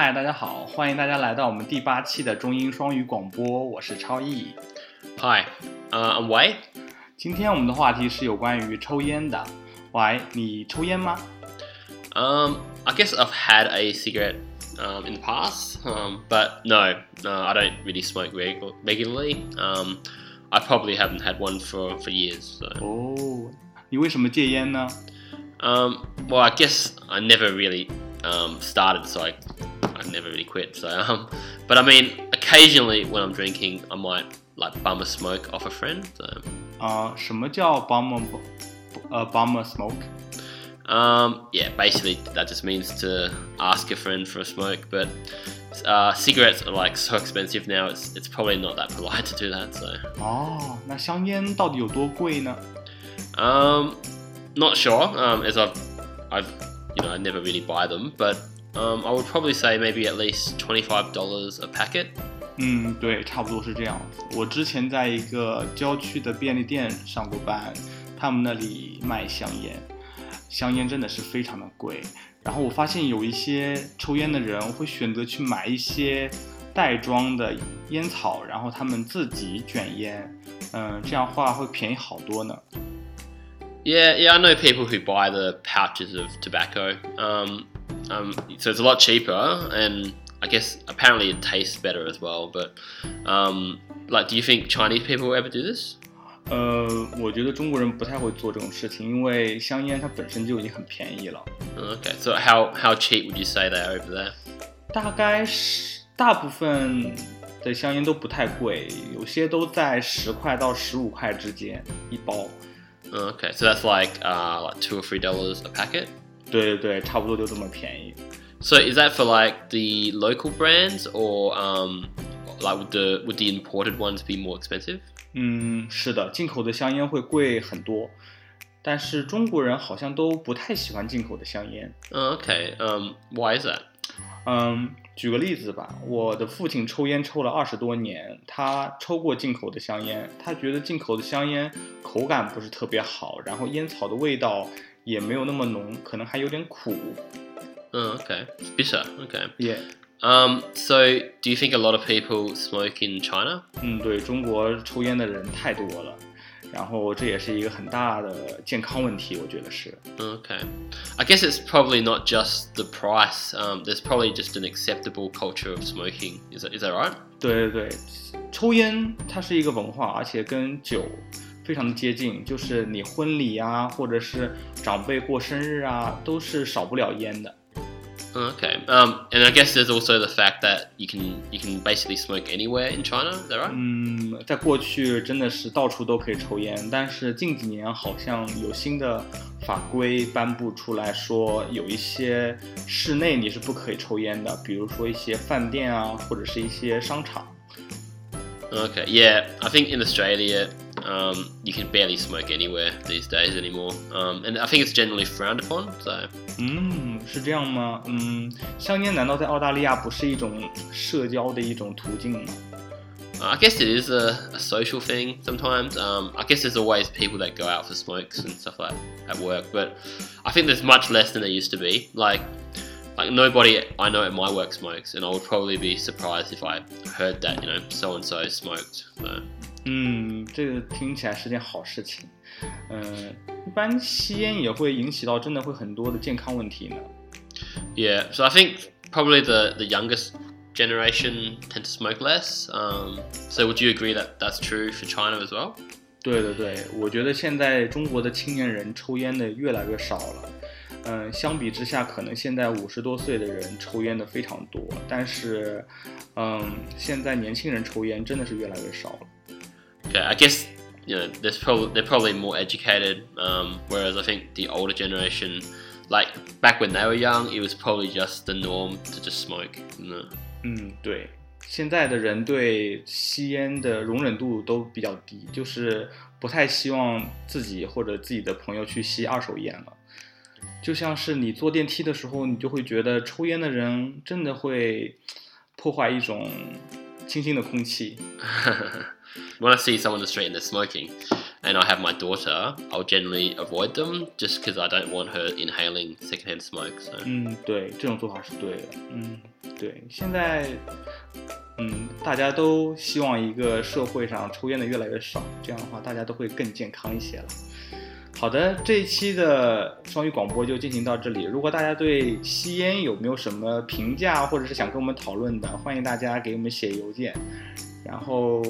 嗨，大家好，欢迎大家来到我们第8期的中英双语广播，我是超毅。Hi, I'm Wei。今天我们的话题是有关于抽烟的。Wei， 你抽烟吗？I guess I've had a cigarette in the past, but no, I don't really smoke regularly. I probably haven't had one for years. So. Oh, 你为什么戒烟呢？Well, I guess I never really started, so I never really quit. So, but I mean, occasionally when I'm drinking, I might like bum a smoke off a friend. So. 什么叫 bum a smoke? Yeah, basically that just means to ask a friend for a smoke. But cigarettes are like so expensive now; it's probably not that polite to do that. So. 哦，那香烟到底有多贵呢？Not sure, as I never really buy them, but I would probably say maybe at least $25 a packet. 对，差不多是这样。我之前在一个郊区的便利店上过班，他们那里卖香烟，香烟真的是非常的贵。然后我发现有一些抽烟的人会选择去买一些袋装的烟草，然后他们自己卷烟，这样的话会便宜好多呢。Yeah, I know people who buy the pouches of tobacco, so it's a lot cheaper, and I guess apparently it tastes better as well, but, do you think Chinese people will ever do this? 我觉得中国人不太会做这种事情，因为香烟它本身就已经很便宜了。Okay, so how cheap would you say they are over there? 大部分的香烟都不太贵，有些都在10块到15块之间一包。Okay, so that's like $2 or $3 a packet. 对，差不多就这么便宜。So is that for like the local brands, or like would the imported ones be more expensive? 是的，进口的香烟会贵很多，但是中国人好像都不太喜欢进口的香烟。Okay, why is that? 举个例子吧，我的父亲抽烟抽了20多年，他抽过进口的香烟，他觉得进口的香烟口感不是特别好，然后烟草的味道也没有那么浓，可能还有点苦。Okay, bitter. Okay. Yeah. So do you think a lot of people smoke in China? 对，中国抽烟的人太多了。然后这也是一个很大的健康问题，我觉得是。Okay, I guess it's probably not just the price. There's probably just an acceptable culture of smoking. Is that right? 对，抽烟它是一个文化，而且跟酒非常的接近，就是你婚礼啊，或者是长辈过生日啊，都是少不了烟的。Okay, and I guess there's also the fact that you can basically smoke anywhere in China, is that right? 在过去真的是到处都可以抽烟，但是近几年好像有新的法规颁布出来，说有一些室内你是不可以抽烟的，比如说一些饭店啊，或者是一些商场。Okay, yeah, I think in Australia, you can barely smoke anywhere these days anymore, and I think it's generally frowned upon, so... 是这样吗？香烟难道在澳大利亚不是一种社交的一种途径吗？ I guess it is a social thing sometimes, I guess there's always people that go out for smokes and stuff like that at work, but I think there's much less than there used to be, Like nobody I know at my work smokes, and I would probably be surprised if I heard that, so and so smoked. So. 这个听起来是件好事情。一般吸烟也会引起到真的会很多的健康问题呢。Yeah, so I think probably the youngest generation tend to smoke less. So would you agree that that's true for China as well? 对，我觉得现在中国的青年人抽烟的越来越少了。相比之下，可能现在50多岁的人抽烟的非常多，但是，现在年轻人抽烟真的是越来越少了。Okay, I guess they're probably more educated, whereas I think the older generation, like back when they were young, it was probably just the norm to just smoke. No. 对，现在的人对吸烟的容忍度都比较低，就是不太希望自己或者自己的朋友去吸二手烟了。就像是你坐电梯的时候，你就会觉得抽烟的人真的会破坏一种清新的空气。When I see someone in the street and they're smoking, and I have my daughter, I'll generally avoid them just because I don't want her inhaling secondhand smoke. So. 对，这种做法是对的。对，现在，大家都希望一个社会上抽烟的越来越少，这样的话大家都会更健康一些了。好的，这一期的双语广播就进行到这里。如果大家对吸烟有没有什么评价，或者是想跟我们讨论的，欢迎大家给我们写邮件。然后，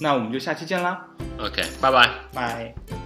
那我们就下期见啦。OK， 拜拜。拜。